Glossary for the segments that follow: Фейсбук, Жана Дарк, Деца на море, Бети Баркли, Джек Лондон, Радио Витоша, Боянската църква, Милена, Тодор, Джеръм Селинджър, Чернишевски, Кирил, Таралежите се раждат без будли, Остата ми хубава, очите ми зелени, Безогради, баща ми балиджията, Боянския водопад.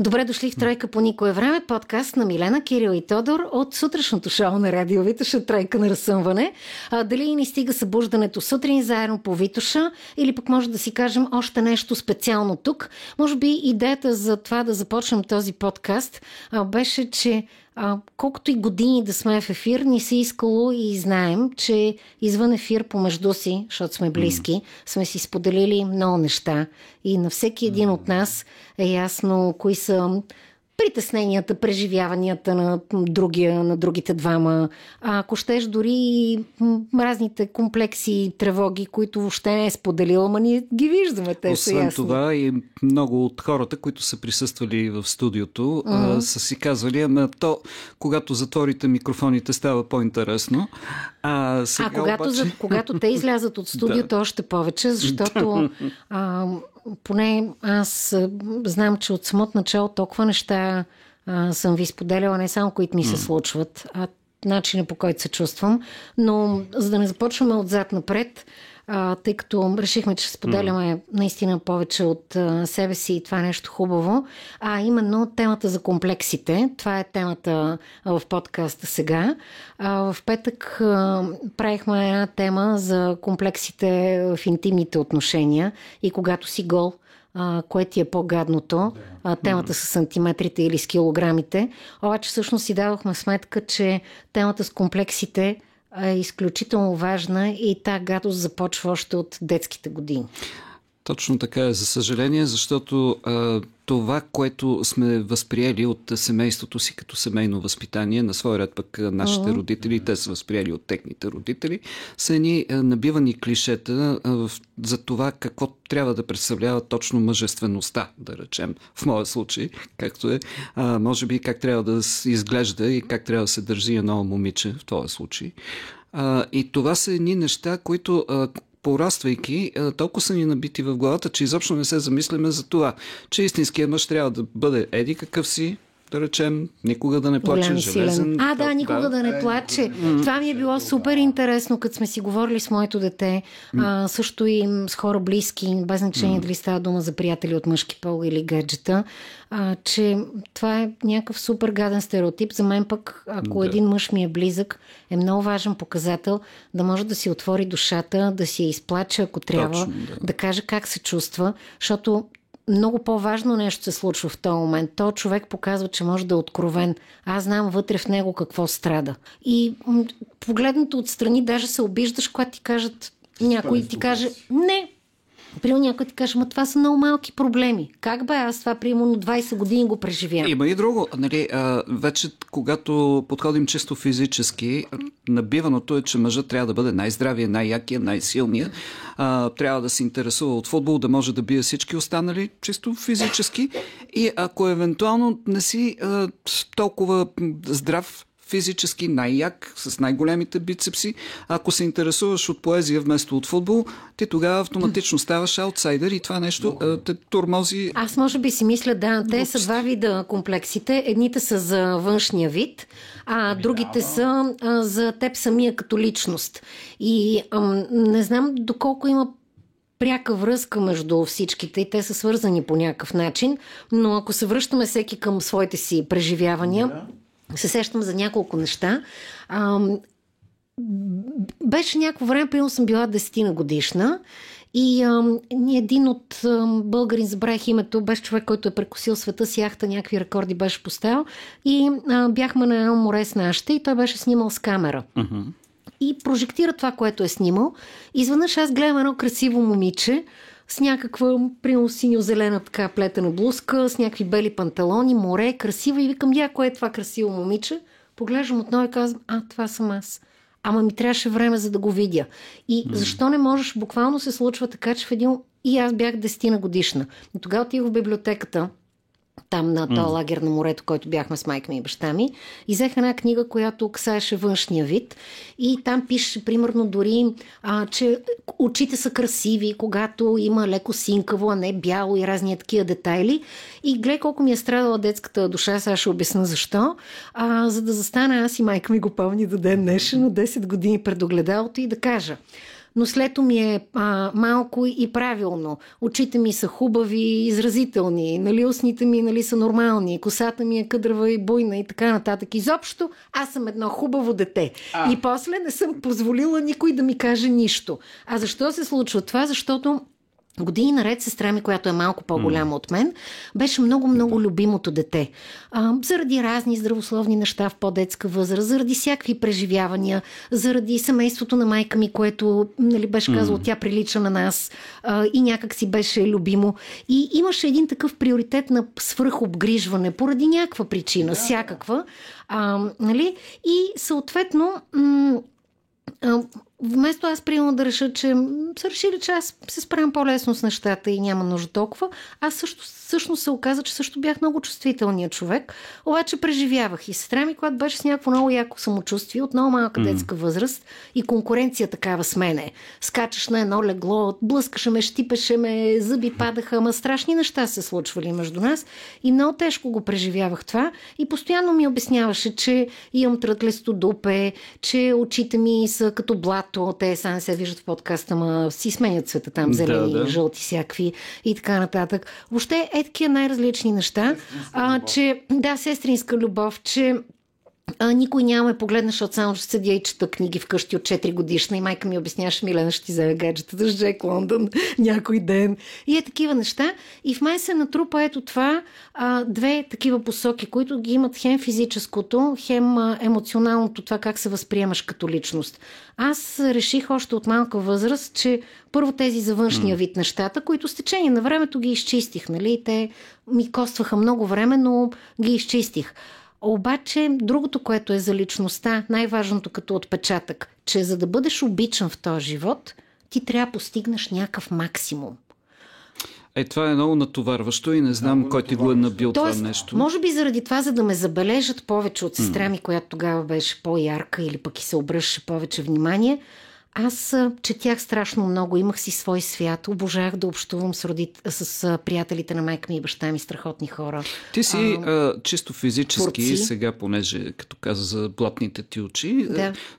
Добре дошли в Тройка по никое време, подкаст на Милена, Кирил и Тодор от сутрешното шоу на Радио Витоша, Тройка на разсъмване. Дали ни стига събуждането сутрин заедно по Витоша, или пък може да си кажем още нещо специално тук. Може би идеята за това да започнем този подкаст беше, че колкото и години да сме в ефир, ни се искало и знаем, че извън ефир помежду си, защото сме близки, сме си споделили много неща и на всеки един от нас е ясно кои са притесненията, преживяванията на другия, на другите двама. Ако щеш, дори разните комплекси и тревоги, които въобще не е споделила, ама ние ги виждаме, те са ясни. Освен това и много от хората, които са присъствали в студиото, са си казвали, ама то, когато затворите микрофоните, става по-интересно. А когато, обаче... когато те излязат от студиото, още повече, защото... Поне аз знам, че от самото начало толкова неща съм ви споделяла, не само които ми се случват, а начина по който се чувствам. Но за да не започваме отзад напред, тъй като решихме, че споделяме наистина повече от себе си и това е нещо хубаво, а именно темата за комплексите. Това е темата в подкаста сега. В петък правихме една тема за комплексите в интимните отношения и когато си гол, кое ти е по-гадното, темата с сантиметрите или с килограмите. Обаче всъщност си давахме сметка, че темата с комплексите е изключително важна и тая гадост започва още от детските години. Точно така е, за съжаление, защото това, което сме възприели от семейството си като семейно възпитание, на свой ред пък нашите родители, те са възприели от техните родители, са едни набивани клишета за това какво трябва да представлява точно мъжествеността, да речем. В моя случай, както е, може би как трябва да изглежда и как трябва да се държи едно момиче в този случай. И това са едни неща, които... пораствайки, толкова са ни набити в главата, че изобщо не се замисляме за това, че истинският мъж трябва да бъде еди какъв си, да речем, никога да не плаче, железен. Да, никога да не плаче. Това ми е било супер интересно, като сме си говорили с моето дете, също и с хора близки, без значение дали става дума за приятели от мъжки пол или гаджета, че това е някакъв супер гаден стереотип. За мен пък, ако един мъж ми е близък, е много важен показател да може да си отвори душата, да си я изплаче, ако трябва, да каже как се чувства, защото много по-важно нещо се случва в този момент. Той човек показва, че може да е откровен. Аз знам вътре в него какво страда. И погледнато отстрани даже се обиждаш, когато ти кажат някой ти каже, не, примерно някой ти каже, ма това са много малки проблеми. Как бе, аз това примерно 20 години го преживявам. Има и друго. Нали, вече когато подходим чисто физически, набиваното е, че мъжът трябва да бъде най-здравия, най-якия, най-силния. Трябва да се интересува от футбол, да може да бие всички останали чисто физически. И ако евентуално не си толкова здрав, физически най-як, с най-големите бицепси. Ако се интересуваш от поезия вместо от футбол, ти тогава автоматично ставаш аутсайдер и това нещо те тормози. Аз може би си мисля, те са два вида комплексите. Едните са за външния вид, а другите са за теб самия като личност. И не знам доколко има пряка връзка между всичките и те са свързани по някакъв начин, но ако се връщаме всеки към своите си преживявания, се сещам за няколко неща. Беше някакво време, примерно съм била 10 годишна и един от българин, забравих името, беше човек, който е прекусил света с яхта, някакви рекорди беше поставил и бяхме на едно море с нашите и той беше снимал с камера. И прожектира това, което е снимал. Изведнъж аз гледам едно красиво момиче с някаква, примерно, синьо-зелена така плетена блузка, с някакви бели панталони, море, красива и викам, я, кое е това красиво момиче? Поглеждам отново и казвам, това съм аз. Ама ми трябваше време, за да го видя. И защо не можеш? Буквално се случва така, че в един... И аз бях 10 годишна. И тогава отидох в библиотеката, там на този лагер на морето, който бяхме с майка ми и баща ми. И взех една книга, която касаеше външния вид. И там пише, примерно, дори, че очите са красиви, когато има леко синкаво, а не бяло и разни такива детайли. И гледай колко ми е страдала детската душа, сега ще обясна защо. За да застана аз и майка ми го пълни до ден днешен, 10 години пред огледалото и да кажа, но слето ми е малко и правилно. Очите ми са хубави и изразителни, нали, устните ми са нормални, косата ми е къдрава и буйна и така нататък. Изобщо аз съм едно хубаво дете. И после не съм позволила никой да ми каже нищо. А защо се случва това? Защото години наред сестра ми, която е малко по-голяма от мен, беше много-много любимото дете. Заради разни здравословни неща в по-детска възраст, заради всякакви преживявания, заради семейството на майка ми, което, нали, беше казала, тя прилича на нас и някак си беше любимо. И имаше един такъв приоритет на свръхобгрижване поради някаква причина, всякаква. Нали? И съответно... Вместо аз приема да реша, че са решили, че аз се справям по-лесно с нещата и няма нужда толкова, аз всъщност се оказа, че също бях много чувствителният човек, обаче преживявах. И сестра ми, когато беше с някакво много яко самочувствие, от много малка детска възраст и конкуренция такава с мене. Скачаш на едно легло, блъскаше ме, щипеше ме, зъби падаха, ама страшни неща се случвали между нас и много тежко го преживявах това и постоянно ми обясняваше, че имам трътлесто дупе, че очите ми са като блат, то те сега не се виждат в подкаста, ма си сменят цвета там, зелени, жълти, всякакви и така нататък. Въобще е такива най-различни неща. Че, да, сестринска любов, че никой няма ме погледна, защото само ще седя и чета книги вкъщи от 4 годишна и майка ми обясняваше, Милена, ще ти вземе гаджетата с Джек Лондон някой ден. И е такива неща. И в мен се натрупа ето това две такива посоки, които ги имат хем физическото, хем емоционалното, това как се възприемаш като личност. Аз реших още от малка възраст, че първо тези за външния вид нещата, които с течение на времето ги изчистих, нали? Те ми костваха много време, но ги изчистих. Обаче другото, което е за личността, най-важното като отпечатък, че за да бъдеш обичан в този живот, ти трябва да постигнеш някакъв максимум. Е, това е много натоварващо и не знам кой ти го е набил това нещо. Може би заради това, за да ме забележат повече от сестра ми, която тогава беше по-ярка или пък и се обръщаше повече внимание, аз четях страшно много, имах си свой свят, обожах да общувам с приятелите на майка ми и баща ми, страхотни хора. Ти си чисто физически, порци. Сега, понеже като каза за блатните ти очи,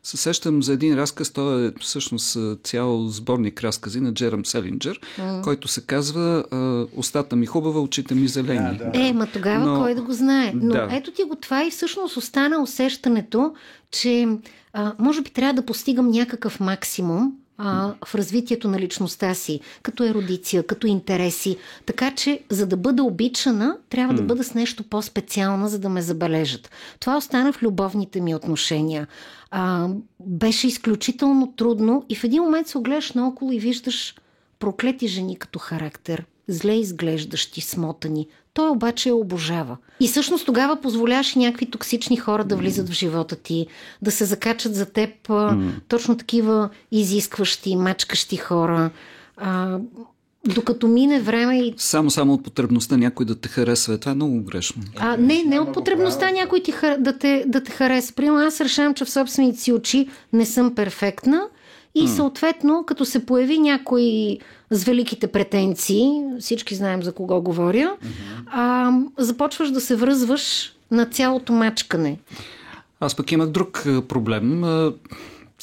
се сещам за един разказ, той е всъщност цял сборник разкази на Джеръм Селинджър, който се казва "Остата ми хубава, очите ми зелени". Ма тогава кой да го знае. Но ето ти го това и всъщност остана усещането, че може би трябва да постигам някакъв максимум в развитието на личността си, като ерудиция, като интереси. Така че, за да бъда обичана, трябва да бъда с нещо по-специална, за да ме забележат. Това остана в любовните ми отношения. Беше изключително трудно и в един момент се огледаш наоколо и виждаш проклети жени като характер, зле изглеждащи, смотани. Той обаче я обожава. И всъщност тогава позволяваш някакви токсични хора да влизат в живота ти, да се закачат за теб точно такива изискващи, мачкащи хора. Докато мине време и... Само от потребността някой да те харесва. Това е много грешно. Не от потребността някой да те хареса. Примерно аз решавам, че в собствените си очи не съм перфектна. И съответно, като се появи някой с великите претенции, всички знаем за кого говоря, започваш да се връзваш на цялото мачкане. Аз пък имах друг проблем.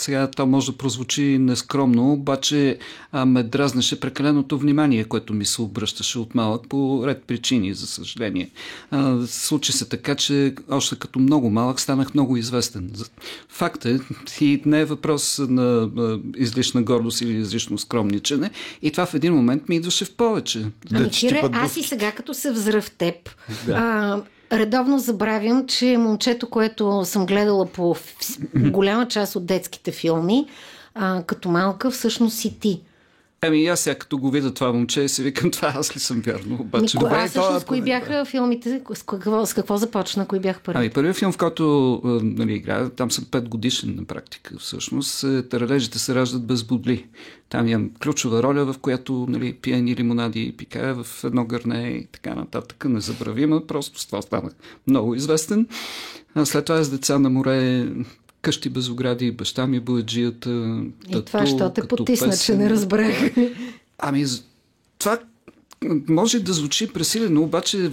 Сега това може да прозвучи нескромно, обаче ме дразнеше прекаленото внимание, което ми се обръщаше от малък по ред причини, за съжаление. Случи се така, че още като много малък станах много известен. Факт е, и не е въпрос на излишна гордост или излишно скромничене, и това в един момент ми идваше в повече. Аз и сега, като се взра в теб... Редовно забравям, че момчето, което съм гледала по голяма част от детските филми, като малка, всъщност си ти. Аз сега като го видя това момче и си викам, това аз ли съм вярно? Обаче, аз всъщност, кои бяха филмите? С какво започна? Кои бяха първите? Първият филм, в който играя, там съм 5 годишен на практика всъщност, "Таралежите се раждат без будли". Там имам ключова роля, в която пия едни лимонади и пикая в едно гърне и така нататък. Незабравима, просто с това станах много известен. След това с "Деца на море", "Къщи Безогради", "Баща ми балиджията", "Тату", това, що те потисна, песен, че не разбрах. Това може да звучи пресилено, обаче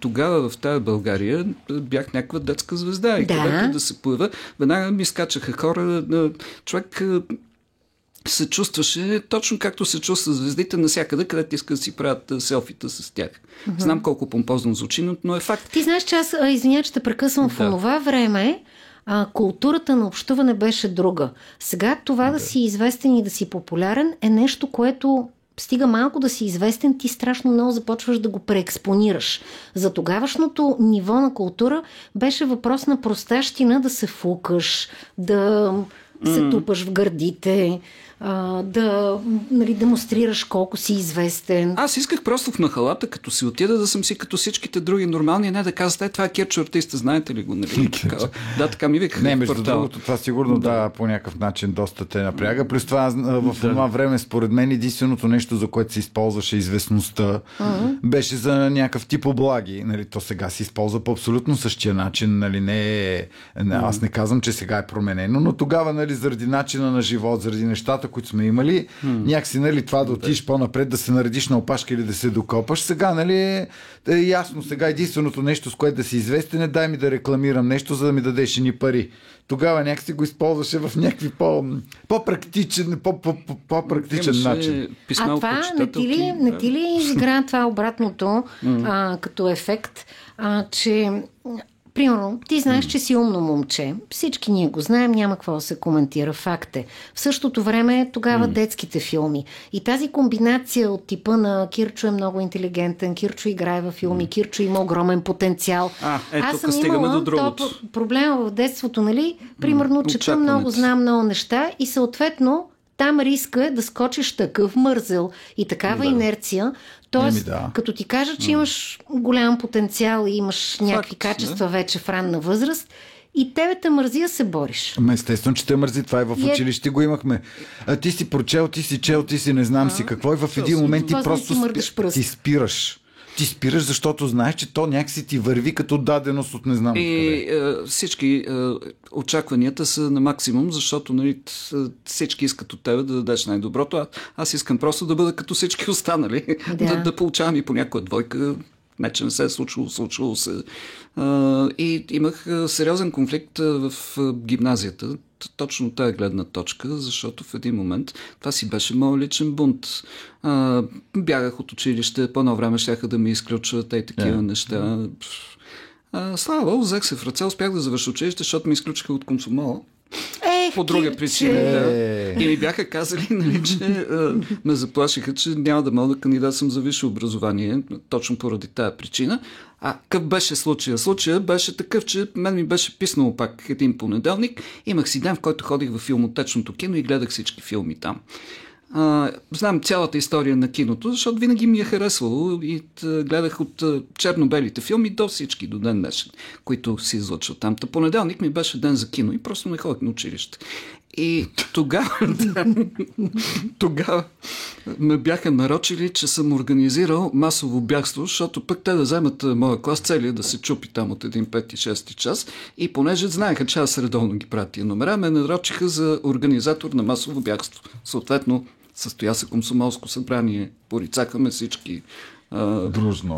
тогава в тая България бях някаква детска звезда. И когато да се поява, веднага ми скачаха хора. Човек се чувстваше точно както се чувства звездите навсякъде, където искат да си правят селфита с тях. Mm-hmm. Знам колко помпозно звучи, но е факт. Ти знаеш, че аз, извиня, че те прекъсвам, в това време културата на общуване беше друга. Сега това да си известен и да си популярен е нещо, което стига малко да си известен, ти страшно много започваш да го преекспонираш. За тогавашното ниво на култура беше въпрос на простащина да се фукаш, да се тупаш в гърдите, да, нали, демонстрираш колко си известен. Аз исках просто в нахалата, като си отида, да съм си като всичките други нормални, не да казват, това е кирчо артиста, знаете ли го? Нали? Да, така ми викаха. Не, между другото, това сигурно да по някакъв начин доста те напряга. Плюс това в това време, според мен, единственото нещо, за което се използваше известността, беше за някакъв тип облаги. Нали, то сега се използва по абсолютно същия начин. Нали, аз не казвам, че сега е променено, но тогава, нали, заради начина на живот, заради нещата, които сме имали, някакси, нали, това да отидеш по-напред, да се наредиш на опашка или да се докопаш. Сега, нали, е ясно, сега единственото нещо, с което да си известен е, дай ми да рекламирам нещо, за да ми дадеш едни пари. Тогава някакси го използваше в някакви по-практичен, по-практичен начин. А това не ти ли изигра това обратното като ефект, че... Примерно, ти знаеш, че си умно момче. Всички ние го знаем, няма какво да се коментира, факт е. В същото време тогава детските филми. И тази комбинация от типа на Кирчо е много интелигентен, Кирчо играе във филми, Кирчо има огромен потенциал. Аз съм имала проблема в детството, нали? Примерно, чета много, знам много неща и съответно там риска е да скочиш такъв мързел и такава инерция. Тоест, като ти кажа, че имаш голям потенциал и имаш някакви качества вече в ранна възраст, и тебе те мързи да се бориш. Естествено, че те мързи. Това и в училище го имахме. Ти си прочел, ти си чел, ти си не знам си какво. И в един момент ти просто ти спираш. Ти спираш, защото знаеш, че то някакси ти върви като даденост от не знам откъде. Всички очакванията са на максимум, защото, нали, всички искат от тебе да дадеш най-доброто. Аз искам просто да бъда като всички останали. Да получавам и по някоя двойка. Не, че не се е случило се. И имах сериозен конфликт в гимназията. Точно тая гледна точка, защото в един момент това си беше моят личен бунт. Бягах от училище, по едно време щяха да ми изключват и такива неща. Слава Богу, взех се в ръце, успях да завърша училище, защото ме изключиха от комсомола. По друга причина. И ми бяха казали, нали, че ме заплашиха, че няма да мога да кандидатствам за висше образование, точно поради тая причина. А какъв беше случая? Случая беше такъв, че мен ми беше писнало пак един понеделник. Имах си ден, в който ходих във филмотечното кино и гледах всички филми там. Знам цялата история на киното, защото винаги ми е харесвало и гледах от черно-белите филми до всички, до ден днешен, които си излъчват там. Понеделник ми беше ден за кино и просто не ходих на училище. И тогава ме бяха нарочили, че съм организирал масово бягство, защото пък те да вземат моя клас целия да се чупи там от 1, 5 и 6 час. И понеже знаеха, че аз редовно ги правя тия номера, ме нарочиха за организатор на масово бягство. Съответно, състоя се комсомолско събрание, порицакаме всички.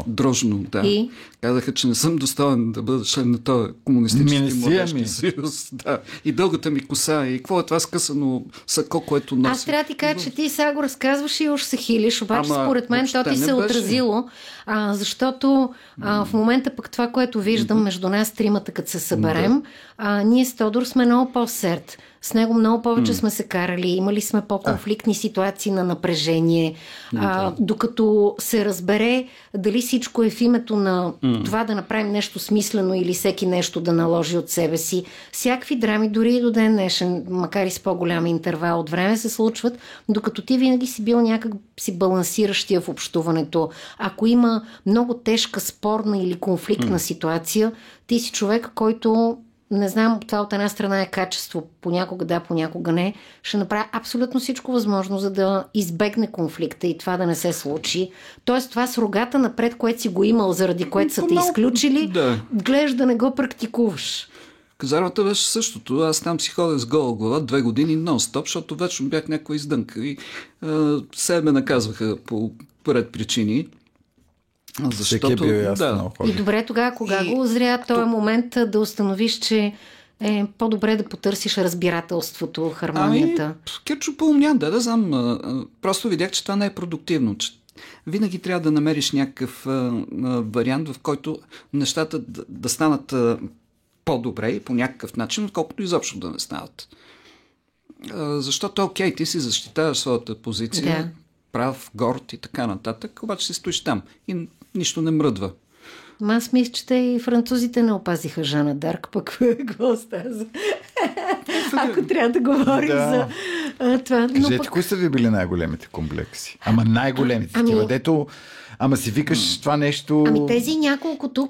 Дружно, да. И? Казаха, че не съм достоен да бъда член на този комунистически младежки съюз. Да. И дългата ми коса, и какво е това скъсано сако, което носи. Аз трябва да ти кажа, че ти сега го разказваш и уж се хилиш, обаче според мен то ти се отразило, защото в момента пък това, което виждам между нас тримата, като се съберем, ние с Тодор сме много по-серт. С него много повече сме се карали, имали сме по-конфликтни ситуации на напрежение, докато се разбере дали всичко е в името на това да направим нещо смислено или всеки нещо да наложи от себе си. Всякакви драми, дори и до ден днешен, макар и с по-голям интервал от време, се случват, докато ти винаги си бил някак си балансиращия в общуването. Ако има много тежка, спорна или конфликтна ситуация, ти си човек, който... Не знам, това от една страна е качество, понякога да, понякога не. Ще направя абсолютно всичко възможно, за да избегне конфликта и това да не се случи. Тоест това с рогата напред, което си го имал, заради което са те изключили, гледаш да не го практикуваш. Казармата беше същото. Аз там си ходя с гола глава 2 години нон-стоп, защото вече бях някаква издънка и се ме наказваха по ред причини. Защото, е бил ясно, и добре тогава, кога го озря този момент да установиш, че е по-добре да потърсиш разбирателството, хармонията. Кетчупа умня, да знам. Просто видях, че това не е продуктивно. Винаги трябва да намериш някакъв вариант, в който нещата да станат по-добре и по някакъв начин, отколкото изобщо да не станат. Защото ти си защитаваш своята позиция, прав, горд и така нататък, обаче си стоиш там и нищо не мръдва. Аз мисля, че и французите не опазиха Жана Дарк, пък какво остава? Ако трябва да говорим за това. Кажете, кои са ви били най-големите комплекси? Ама най-големите. Ама си викаш това нещо... Тези няколкото,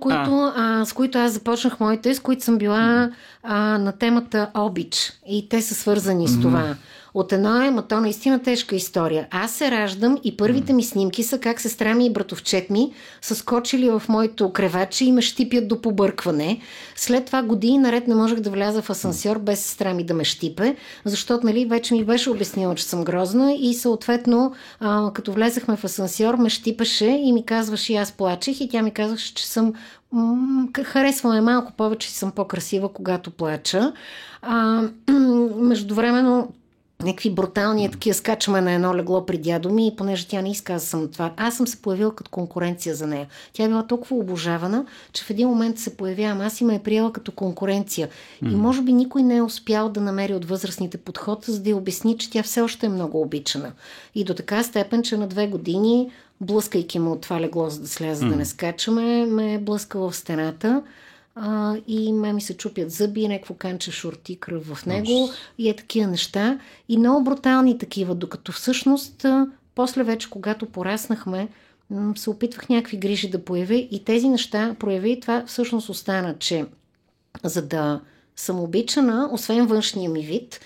с които аз започнах моите, с които съм била на темата обич. И те са свързани с това. От едно то наистина тежка история. Аз се раждам и първите ми снимки са как сестра ми и братовчет ми са скочили в моето креватче и ме щипят до побъркване. След това години наред не можех да вляза в асансьор без сестра ми да ме щипе, защото вече ми беше обяснила, че съм грозна и съответно като влезахме в асансьор ме щипаше и ми казваше, и аз плачех и тя ми казваше, че съм харесваме малко повече, съм по-красива, когато плача. Междувременно някакви брутални такива скачаме на едно легло при дядо ми и понеже тя не иска да съм това. Аз съм се появила като конкуренция за нея. Тя е била толкова обожавана, че в един момент се появявам. Аз и ме е приела като конкуренция. И може би никой не е успял да намери от възрастните подход, за да я обясни, че тя все още е много обичана. И до така степен, че на 2 години, блъскайки ме от това легло, за да сляза да не скачаме, ме е блъскала в стената. И ми се чупят зъби, някакво канче шорти, кръв в него и такива неща. И много брутални такива, докато всъщност после вече, когато пораснахме, се опитвах някакви грижи да появи и тези неща прояви и това всъщност остана, че за да съм обичана, освен външния ми вид,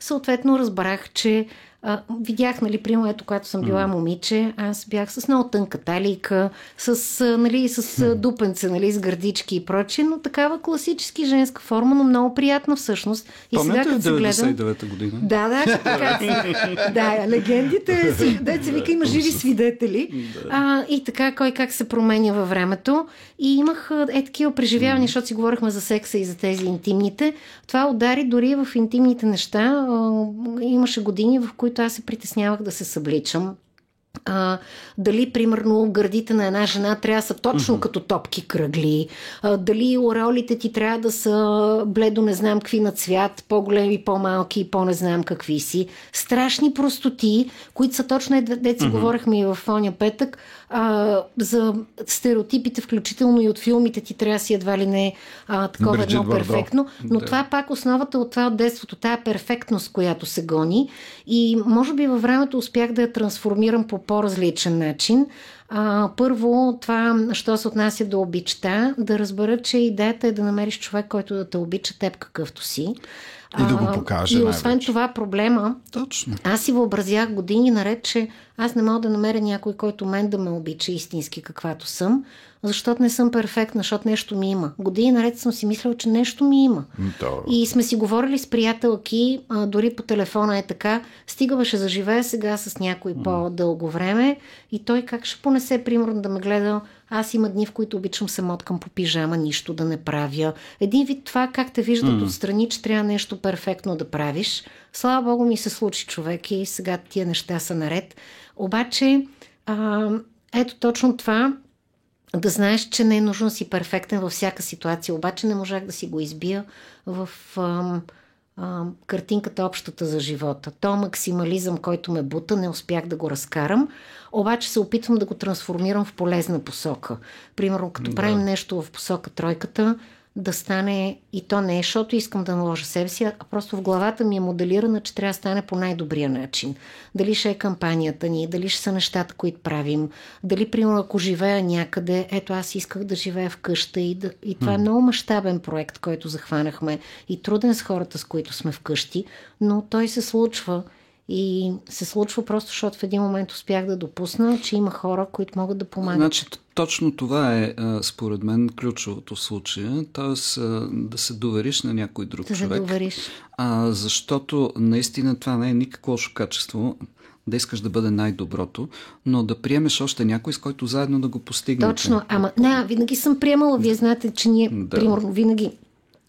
съответно разбрах, че видях, примерно, когато съм била момиче, аз бях с много тънка талийка, с дупенце, с гърдички и прочее, но такава класически женска форма, но много приятна всъщност. Помните ли 99-та година? Да, легендите, деца вика, има живи свидетели. И така, кой как се променя във времето. И имах такива преживявания, защото си говорихме за секса и за тези интимните. Това удари дори в интимните неща. Имаше години, в които аз се притеснявах да се събличам. Дали, примерно, гърдите на една жена трябва да са точно като топки кръгли, дали ореолите ти трябва да са бледо не знам какви на цвят, по-големи, по-малки и по-не знам какви си. Страшни простоти, които са точно, говорихме и в оня петък, за стереотипите, включително и от филмите ти трябва да си едва ли не такова Бриджит едно перфектно. Но това пак основата от това от детството, тая перфектност, която се гони. И може би във времето успях да я трансформирам по по-различен начин. Първо, това, що се отнася до обичта, да разбера, че идеята е да намериш човек, който да те обича теб какъвто си. И да го покаже. И освен това проблема, аз си въобразях години наред, че аз не мога да намеря някой, който мен да ме обича истински каквато съм, защото не съм перфектна, защото нещо ми има. Години наред съм си мислила, че нещо ми има. И сме си говорили с приятелки, дори по телефона така, стигаваше за живея сега с някой по-дълго време и той как ще понесе, примерно да ме гледа. Аз има дни, в които обичам се моткам по пижама, нищо да не правя. Един вид това как те виждат отстрани, че трябва нещо перфектно да правиш. Слава Богу, ми се случи, човек, и сега тия неща са наред. Обаче, ето точно това, да знаеш, че не е нужно си перфектен във всяка ситуация. Обаче не можах да си го избия в картинката общата за живота. То максимализъм, който ме бута, не успях да го разкарам, обаче се опитвам да го трансформирам в полезна посока. Примерно, като правим нещо в посока тройката, да стане, и то не е, защото искам да наложа себе си, а просто в главата ми е моделирана, че трябва да стане по най-добрия начин. Дали ще е кампанията ни, дали ще са нещата, които правим, дали, примерно, ако живея някъде, аз исках да живея вкъща и това е много мащабен проект, който захванахме и труден с хората, с които сме вкъщи, но той се случва. И се случва просто, защото в един момент успях да допусна, че има хора, които могат да помагат. Значи, точно това е, според мен, ключовото в случая. Тоест, да се довериш на някой друг човек. Защото наистина това не е никакво лошо качество, да искаш да бъде най-доброто, но да приемеш още някой, с който заедно да го постигнете. Винаги съм приемала. Вие знаете, че ние, примерно, винаги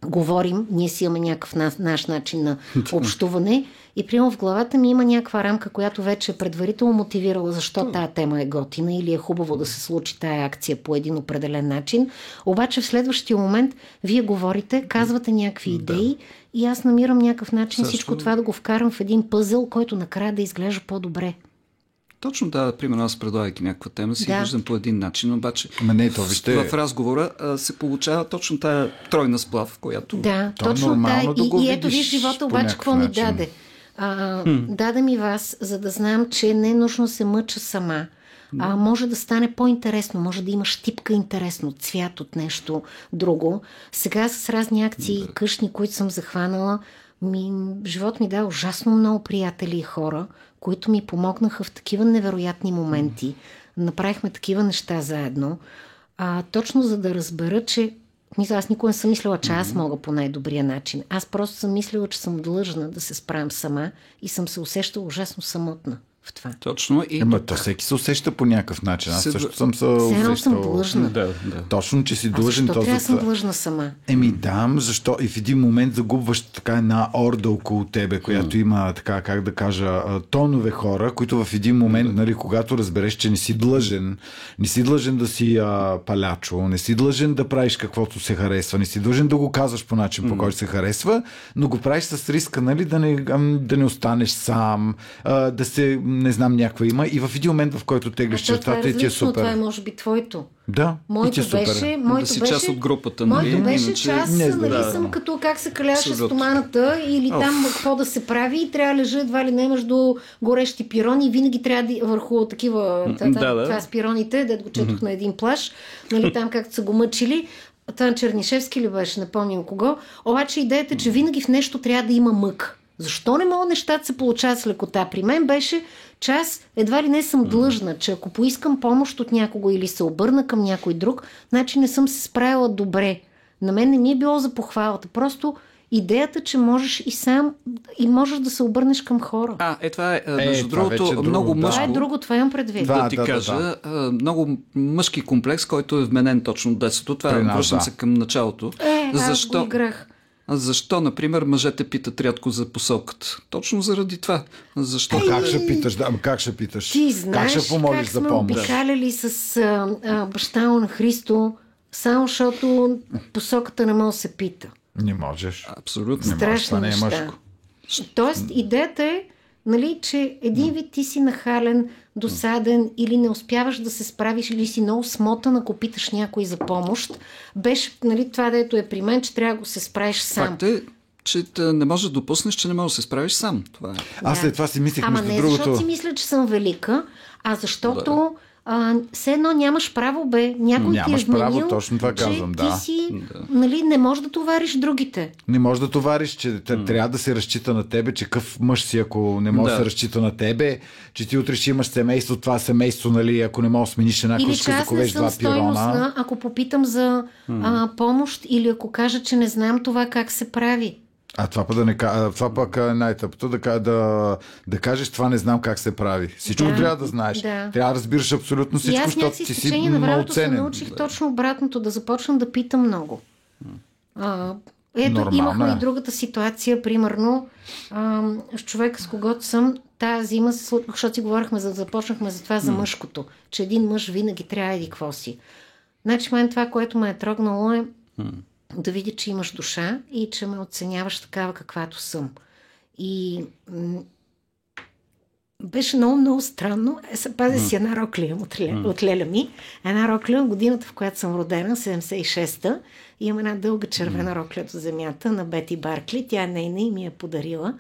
говорим, ние си имаме някакъв наш начин на общуване и прямо в главата ми има някаква рамка, която вече е предварително мотивирала защо тая тема е готина или е хубаво да се случи тая акция по един определен начин. Обаче в следващия момент вие говорите, казвате някакви идеи и аз намирам някакъв начин всичко това да го вкарам в един пъзъл, който накрая да изглежда по-добре. Точно да, примерно аз предлагайки някаква тема, си виждам по един начин, обаче в разговора се получава точно тая тройна сплав, която... Да, точно тая. И ето виж живота обаче какво ми даде. Даде ми вас, за да знам, че не нужно се мъча сама. Може да стане по-интересно, може да има щипка интересно, цвят от нещо друго. Сега с разни акции къщни, които съм захванала, живот ми дава ужасно много приятели и хора, които ми помогнаха в такива невероятни моменти. Направихме такива неща заедно. Точно за да разбера, че аз никога не съм мислила, че аз мога по най-добрия начин. Аз просто съм мислила, че съм длъжна да се справям сама и съм се усещала ужасно самотна в това. Точно. И то всеки се усеща по някакъв начин. Аз също съм се усещал. Съм длъжна. Точно, че си длъжен този... Аз съм длъжна сама. Защо? И в един момент загубваш така една орда около тебе, която има така, как да кажа, тонове хора, които в един момент, нали, когато разбереш, че не си длъжен, не си длъжен да си палячо, не си длъжен да правиш каквото се харесва, не си длъжен да го казваш по начин, по който се харесва, но го правиш с риска, нали, да не останеш сам, да се... не знам, някаква има и в един момент, в който теглиш чертата и ти е супер. Това е може би твоето. Да, моето ти е супер. Да си част от групата. Моето беше част, съм като как се каляше с томаната или там какво да се прави и трябва да лежа едва ли не между горещи пирони и винаги трябва да върху такива това с пироните, да го четох на един плаж, нали, там както са го мъчили. Там Чернишевски ли беше, напомням кого. Обаче идеята е, че винаги в нещо трябва да има мък. Защо не мога нещата се получават с лекота? При мен беше, че аз едва ли не съм длъжна, че ако поискам помощ от някого или се обърна към някой друг, значи не съм се справила добре. На мен не ми е било за похвалата. Просто идеята, че можеш и сам и можеш да се обърнеш към хора. Това е, между другото, много мъжко. Това е друго, това имам предвид. Да ти кажа, много мъжки комплекс, който е вменен точно от детството. Това е, връщам се към началото. Защо? Аз играх. Защо, например, мъжете питат рядко за посоката? Точно заради това. Защо? Как ще питаш? Как ще питаш? Ти знаеш как сме обикаляли с баща на Христо, само защото посоката не може да се пита. Не можеш. Абсолютно. Страшно не е мъжко. Тоест, идеята е, нали, че един вид ти си нахален, досаден или не успяваш да се справиш или си много смотан, ако питаш някой за помощ. Беше, нали, това дето е при мен, че трябва да го се справиш сам. Факт е, че не можеш да допуснеш, че не можеш да се справиш сам. Това е. Аз след това си мислех между другото. Защото си мисля, че съм велика, а защото все едно нямаш право, бе. Някой нямаш ти е вменил, точно това казвам, че ти си, нали, не можеш да товариш другите. Не можеш да товариш, че трябва да се разчита на тебе, че къв мъж си, ако не може да се разчита на тебе, че ти утре ще имаш семейство, това семейство, нали, ако не можеш да смениш една кружка, да ковеш два пирона. Ако попитам за помощ или ако кажа, че не знам това как се прави. Това пък е най-тъпото, да кажеш, това не знам как се прави. Всичко трябва да знаеш. Трябва да разбираш абсолютно всичко, защото ти си много ценен. И аз на времето се научих точно обратното, да започвам да питам много. Имахме и другата ситуация, примерно, с човека, с когото съм, тази зима, защото си говорихме, започнахме за това за мъжкото, че един мъж винаги трябва еди какво си. Значи, мен това, което ме е трогнало е да видя, че имаш душа и че ме оценяваш такава, каквато съм. И беше много-много странно. Пазя си една рокля от леля ми. Една рокля, годината, в която съм родена, 76-та, и имам една дълга червена рокля от земята на Бети Баркли. Тя е нейна и ми я подарила.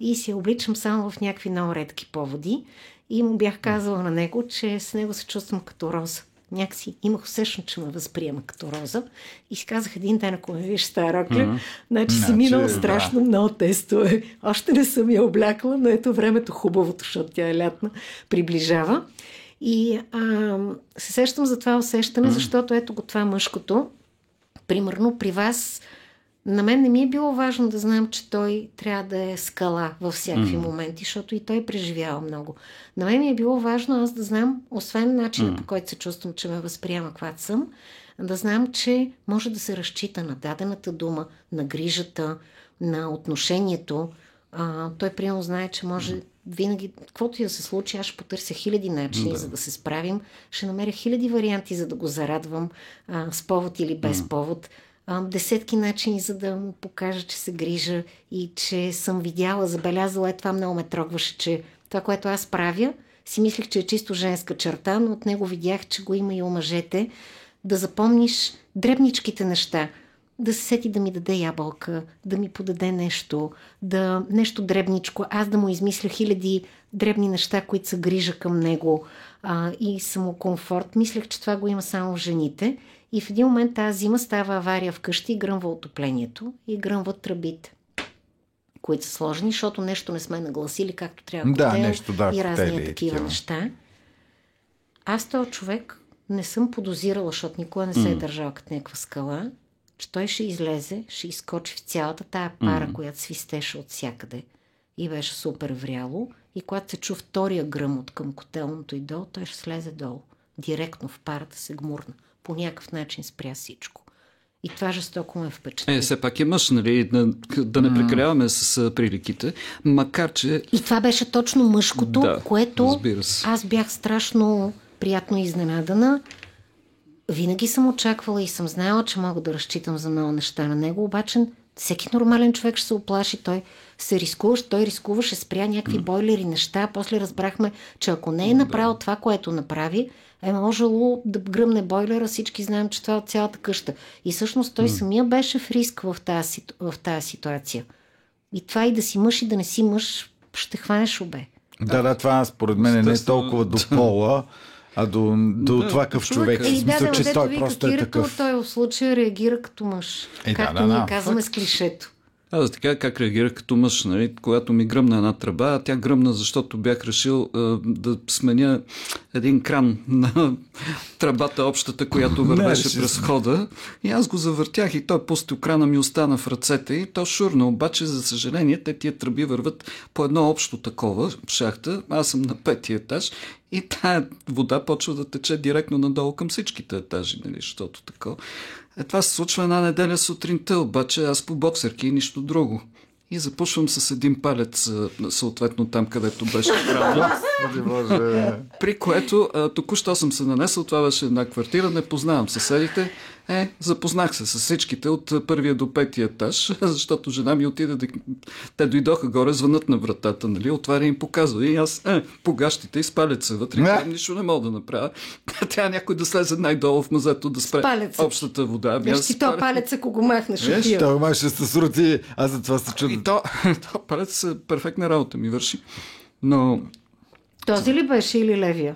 И си я обличам само в някакви много редки поводи. И му бях казала на него, че с него се чувствам като роза. Някакси имах усещане, че ме възприема като роза и си казах един ден, ако ме виж стара рокля, значи си минала страшно много тестове. Още не съм я облякла, но ето времето хубавото, защото тя е лятна, приближава. И се сещам за това усещане, защото ето го това мъжкото. Примерно при вас, на мен не ми е било важно да знам, че той трябва да е скала във всякакви моменти, защото и той преживява много. На мен ми е било важно аз да знам, освен начинът, по който се чувствам, че ме възприема каквато съм, да знам, че може да се разчита на дадената дума, на грижата, на отношението. Той примерно знае, че може винаги, каквото и да се случи, аз ще потърся хиляди начини, за да се справим. Ще намеря хиляди варианти, за да го зарадвам с повод или без повод. Десетки начини, за да му покажа, че се грижа и че съм видяла, забелязала. Това много ме трогваше, че това, което аз правя, си мислих, че е чисто женска черта, но от него видях, че го има и у мъжете. Да запомниш дребничките неща. Да се сети да ми даде ябълка, да ми подаде нещо, да нещо дребничко. Аз да му измисля хиляди дребни неща, които са грижа към него и самокомфорт. Мислех, че това го има само в жените. И в един момент тази зима става авария вкъщи и гръмва отоплението и гръмват тръбите, които са сложени, защото нещо не сме нагласили както трябва и разни такива неща. Аз този човек не съм подозирала, защото никога не се е държал като някаква скала, че той ще излезе, ще изкочи в цялата тая пара, която свистеше от всякъде и беше супер вряло. И когато се чу втория гръм от към котелното и долу, той ще слезе долу. Директно в парата се гмурна. По някакъв начин спря всичко. И това жестоко ме впечатли. Все пак е мъж, нали? Да не прекаляваме с приликите. Макар, че... И това беше точно мъжкото, което аз бях страшно приятно изненадана. Винаги съм очаквала и съм знаела, че мога да разчитам за много неща на него, обаче всеки нормален човек ще се оплаши. Той се рискуваше, спря някакви бойлери неща. После разбрахме, че ако не е направил това, което направи, е можело да гръмне бойлера. Всички знаем, че това е от цялата къща. И всъщност той самия беше в риск в тази ситуация. И това и да си мъж и да не си мъж, ще хванеш обе. Да, това според мен не е толкова до пола, а до това къв човек. Смисъл, че той просто е такъв. Той в случая реагира като мъж. Както ние казваме с клишето. Аз така как реагирах като мъж, нали? Когато ми гръмна една тръба, а тя гръмна, защото бях решил да сменя един кран на тръбата общата, която вървеше през хода. И аз го завъртях и той пустил крана, ми остана в ръцете и то шурна. Обаче, за съжаление, тия тръби върват по едно общо такова шахта. Аз съм на петия етаж и тая вода почва да тече директно надолу към всичките етажи, нали? Защото такова. Това се случва една неделя сутринта, обаче аз по боксерки и нищо друго. И започвам с един палец, съответно там, където беше правил. При което току-що съм се нанесъл, това беше една квартира, не познавам съседите. Запознах се с всичките от първия до петия етаж, защото жена ми отиде, те дойдоха горе, звънат на вратата, нали, отваря им показва и аз погащите и с палеца вътре, нищо не мога да направя. Трябва някой да слезе най-долу в мазето да спре палеца. Общата вода. Виж ти то палец, ако го махнеш от тия. Това ще се срути, аз за това се чудя. И то палец перфектна работа ми върши, но... Този ли беше или левия?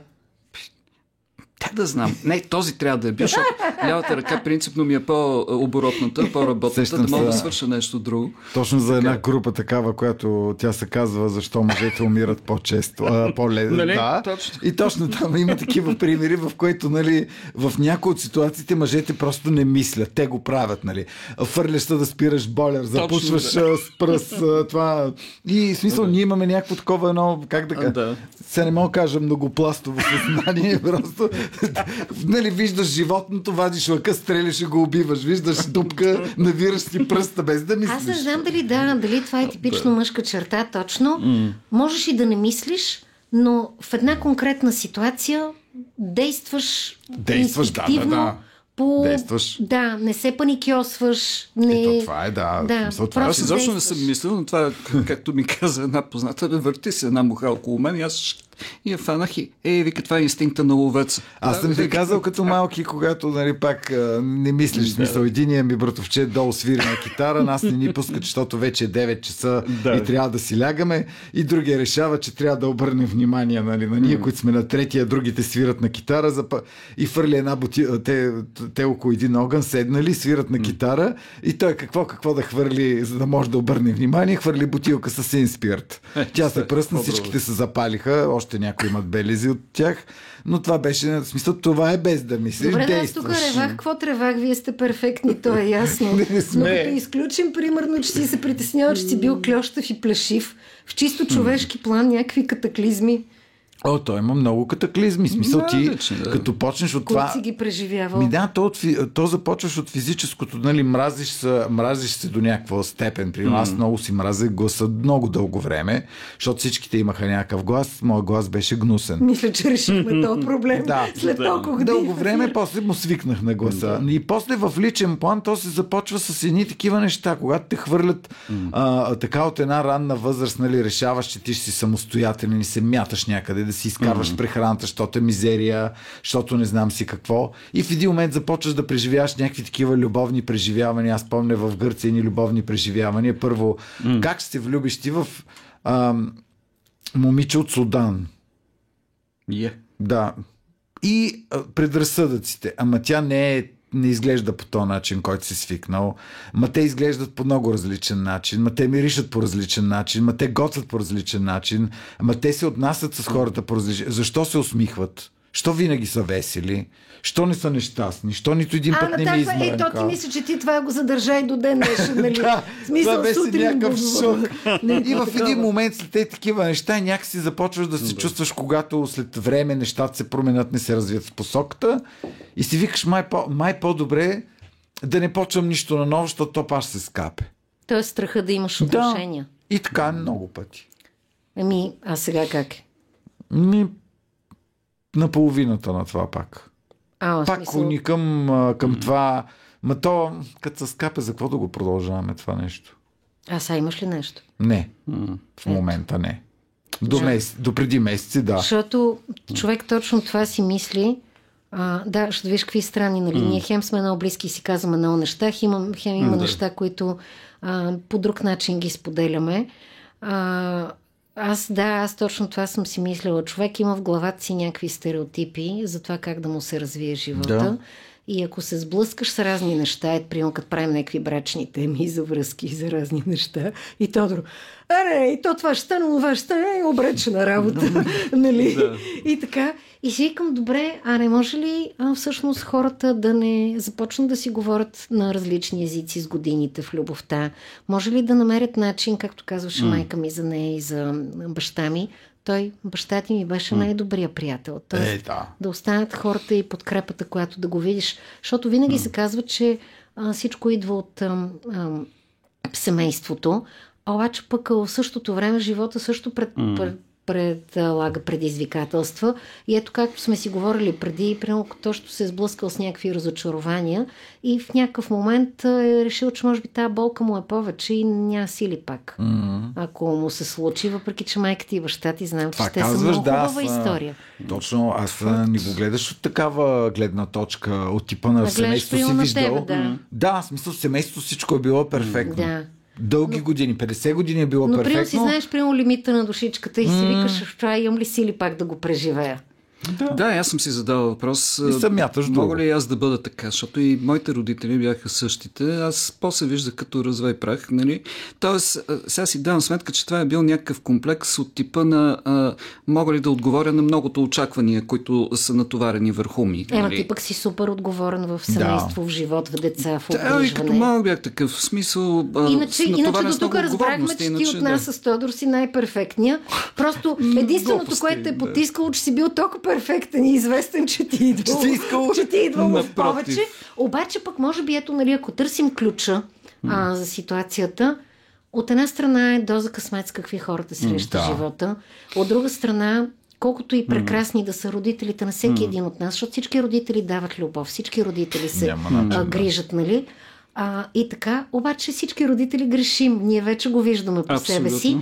Да знам. Не, този трябва да е бил, защото лявата ръка принципно ми е по-оборотната, по-работната, да мога да свърша нещо друго. Точно за една група такава, която тя се казва защо мъжете умират по-често, по-лесно. Нали? Да. Точно. И точно там има такива примери, в които нали, в някои от ситуациите мъжете просто не мислят. Те го правят. Нали. Фърляш се да спираш бойлер, запушваш с пръст това. И в смисъл ние имаме някакво такова едно, как да кажа, се не мога да кажа многопластово съзнание, просто нали, виждаш животното, вадиш лъка, стреляш и го убиваш. Виждаш дупка, навираш си пръста без да мислиш. Аз не знам дали това е типично мъжка черта, точно. Можеш и да не мислиш, но в една конкретна ситуация действаш инстинктивно. Действаш. Да, не се паникьосваш. Това е, Аз изобщо не съм мислил, но това, както ми каза една позната, върти се една муха около мен и аз я фанах и вика, това е инстинкта на ловец. Аз съм ти казал като малки, когато нали, пак не мислиш смисъл. Единия ми братовче долу свири на китара, нас не ни пускат, защото вече е 9 часа и трябва да си лягаме. И другия решава, че трябва да обърнем внимание нали, на ние, които сме на третия, другите свират на китара и фърли една бутилка. Те около един огън седнали, свират на китара и той какво да хвърли, за да може да обърне внимание, хвърли бутилка с инспирт. Тя се пръсна, всичките се запалиха, още някои имат белези от тях, но това беше, в смисъл, това е без да мислиш. Добре, аз тук ревах, вие сте перфектни, то е ясно. Но като изключим, примерно, че си се притеснява, че си бил клещав и плешив, в чисто човешки план някакви катаклизми. О, той има много катаклизми. Смисъл ти, да, като почнеш от това... Който си ги преживявал. Ми да, то започваш от физическото, нали, мразиш се до някаква степен. При нас много си мразех гласа много дълго време, защото всичките имаха някакъв глас. Моят глас беше гнусен. Мисля, че решихме този проблем. Да. След толкова години. Дълго време, после му свикнах на гласа. И после в личен план то се започва с едни такива неща, когато те хвърлят така от една ранна възраст, нали, решаваш, че ти ще си самостоятелен и се мяташ някъде, да си изкарваш прехраната, защото е мизерия, защото не знам си какво. И в един момент започваш да преживяваш някакви такива любовни преживявания. Аз помня в Гърция едни любовни преживявания. Първо, как ще се влюбиш ти в момиче от Судан? Да. И предразсъдъците. Ама тя не изглежда по този начин, който си свикнал. Ма те изглеждат по много различен начин. Ма те миришат по различен начин. Ма те готвят по различен начин. Ма те се отнасят с хората по различен начин. Защо се усмихват? Що винаги са весели? Що не са нещастни? Що нито един път не ми измърнка? То ти мисля, че ти това го задържа и до ден днешен, нали? Да, това беше някакъв шок. И в един момент след тези такива неща някакси започваш да се чувстваш, когато след време нещата се променят, не се развият в посоката и си викаш май по-добре да не почвам нищо наново, защото то пак ще се скапе. Тоест страха да имаш отношения. Да. И така много пъти. Ами, а сега как е? На половината на това пак. Пак уникам към това. Ма то, като се скапе, за какво да го продължаваме това нещо? А сега имаш ли нещо? Не. В момента не. До преди месеци, да. Защото човек точно това си мисли. Да, ще виж какви страни, нали? Ние хем сме много близки и си казваме много неща. Хем има неща, които по друг начин ги споделяме. Аз точно това съм си мислила. Човек има в главата си някакви стереотипи за това как да му се развие живота. Да. И ако се сблъскаш с разни неща, приема като правим някакви брачни теми за връзки, за разни неща. И Тодор, и то това ще стане, това ще стане, обречена работа. Нали? Да. И така. И си викам, добре, не може ли всъщност хората да не започнат да си говорят на различни езици с годините в любовта? Може ли да намерят начин, както казваше майка ми за нея и за баща ми, баща ти ми беше най-добрия приятел. Тоест, да останат хората и подкрепата, която да го видиш. Защото винаги се казва, че всичко идва от семейството, обаче пък в същото време живота също предлага предизвикателства. И ето както сме си говорили преди, примерно като се сблъскал с някакви разочарования и в някакъв момент е решил, че може би тази болка му е повече и няма сили пак. Ако му се случи, въпреки че майка ти и баща ти знаем, че те са много хубава история. Точно, аз не го гледаш от такава гледна точка, от типа на семейството си виждал. Да, в смисъл семейството всичко е било перфектно. Да. Дълги години, 50 години е било перфектно. Но си знаеш, приема лимита на душичката и си викаш, това имам ли сили пак да го преживея? Да, аз съм си задавал въпрос. Мога ли аз да бъда така? Защото и моите родители бяха същите. Аз после виждах като развей прах. Нали? Тоест, сега си давам сметка, че това е бил някакъв комплекс от типа на мога ли да отговоря на многото очаквания, които са натоварени върху ми. Нали? Ти пък си супер отговорен в семейство, в живот, в деца, в обръжване. Да, като малък бях такъв. В смисъл, иначе до тук разбрахме, че ти от нас с Тодор си най-перфектния. Просто единственото, което е потискало, че си бил толкова перфектен и известен, че ти идва в повече. Обаче пък може би, нали, ако търсим ключа за ситуацията, от една страна е доза късмет с какви хората срещат живота, от друга страна, колкото и прекрасни да са родителите на всеки един от нас, защото всички родители дават любов, всички родители се грижат, нали? И така, обаче всички родители грешим. Ние вече го виждаме по себе си.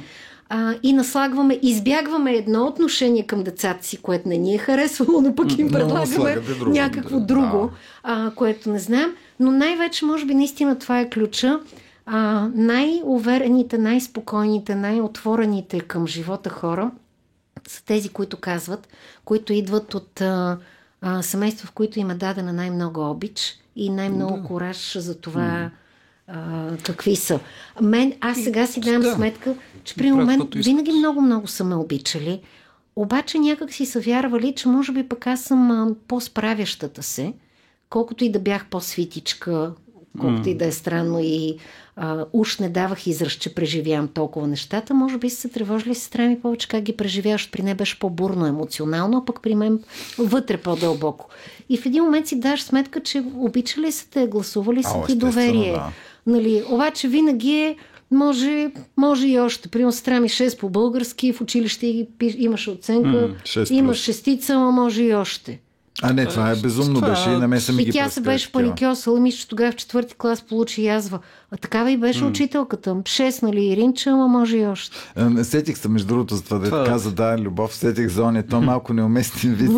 И наслагваме, избягваме едно отношение към децата си, което не ни е харесвало, но пък им предлагаме някакво друго, което не знаем. Но най-вече, може би, наистина това е ключа. Най-уверените, най-спокойните, най-отворените към живота хора са тези, които казват, които идват от семейства, в които им е дадена най-много обич и най-много кураж за това какви са. Аз сега си давам сметка, че при момент винаги много-много са ме обичали, обаче някак си са вярвали, че може би пък аз съм по-справящата се, колкото и да бях по-свитичка, колкото и да е странно и уж не давах израз, че преживявам толкова нещата. Може би се тревожили сестра ми повече как ги преживяваш. При нея беше по-бурно емоционално, а пък при мен вътре по-дълбоко. И в един момент си даш сметка, че обичали са те, гласували са ти доверие. Да. Нали, обаче винаги е може и още. Примерно сестра ми 6 по български, в училище имаше оценка, 6 имаш шестица, но може и още. А не, това е безумно беше и на мен са ми ги прескачила. И тя се беше паникьосала, мисля, че тогава в 4-ти клас получи язва. А такава и беше учителката. 6, нали, Иринча, ама може и още. Сетих се, между другото, за това да каза, да, Любов, сетих за оня, то малко неуместен вид.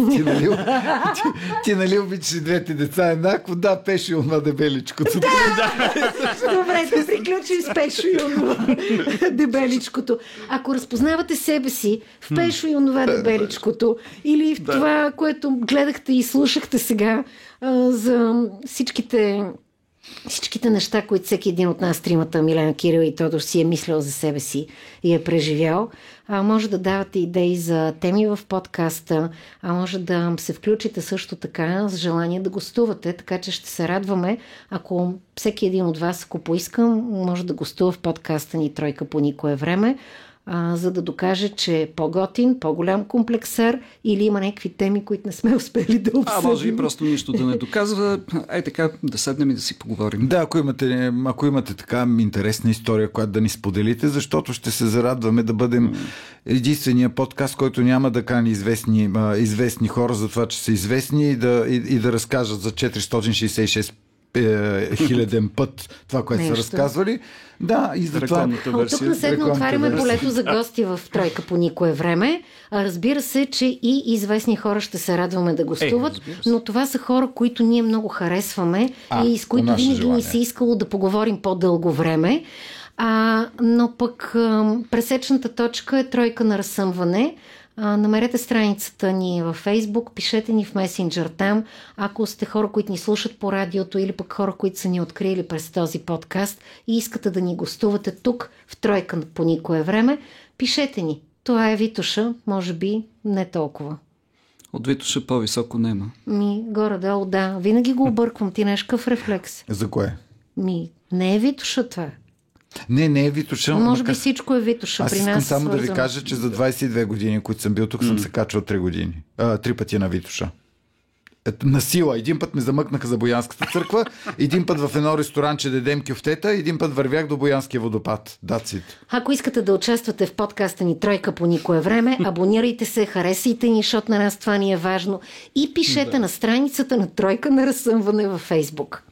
Ти, нали, обичаш двете деца еднакво, да, Пешо и онова дебеличкото. Добре, да приключим с Пешо и онова дебеличкото. Ако разпознавате себе си в Пешо и онова дебеличкото или в това, което гледахте и слушахте сега за всичките неща, които всеки един от нас тримата, Милена, Кирил и Тодор, си е мислял за себе си и е преживял. Може да давате идеи за теми в подкаста, може да се включите също така с желание да гостувате, така че ще се радваме, ако всеки един от вас, ако поиска, може да гостува в подкаста ни Тройка по никое време, за да докаже, че е по-готин, по-голям комплексар или има някакви теми, които не сме успели да обсъдим. Може и просто нищо да не доказва. Ей така, да седнем и да си поговорим. Да, ако имате така интересна история, която да ни споделите, защото ще се зарадваме да бъдем единствения подкаст, който няма да кани известни хора за това, че са известни и да разкажат за 466 хиляден път това, което са разказвали. Да, и за това. От тук наседно отваряме полето за гости в Тройка по никое време. Разбира се, че и известни хора ще се радваме да гостуват, но това са хора, които ние много харесваме и с които винаги ни се искало да поговорим по-дълго време. Но пък пресечната точка е Тройка на разсъмване. Намерете страницата ни във Фейсбук, пишете ни в Месенджер там. Ако сте хора, които ни слушат по радиото или пък хора, които са ни открили през този подкаст и искате да ни гостувате тук в Тройка по никое време, пишете ни. Това е Витоша, може би не толкова. От Витоша по-високо нема. Горе-долу, да. Винаги го обърквам. Ти нешкъв рефлекс. За кое? Не е Витоша това. Не е Витоша. Може би всичко е Витоша. Аз искам само да ви кажа, че за 22 години, които съм бил тук, съм се качвал 3 пъти на Витоша. На сила. Един път ме замъкнаха за Боянската църква, един път в едно ресторанче да ядем кюфтета, един път вървях до Боянския водопад. That's it. Ако искате да участвате в подкаста ни Тройка по никое време, абонирайте се, харесайте ни, защото на нас това ни е важно и пишете на страницата на Тройка на разсъмване във Фейсбук.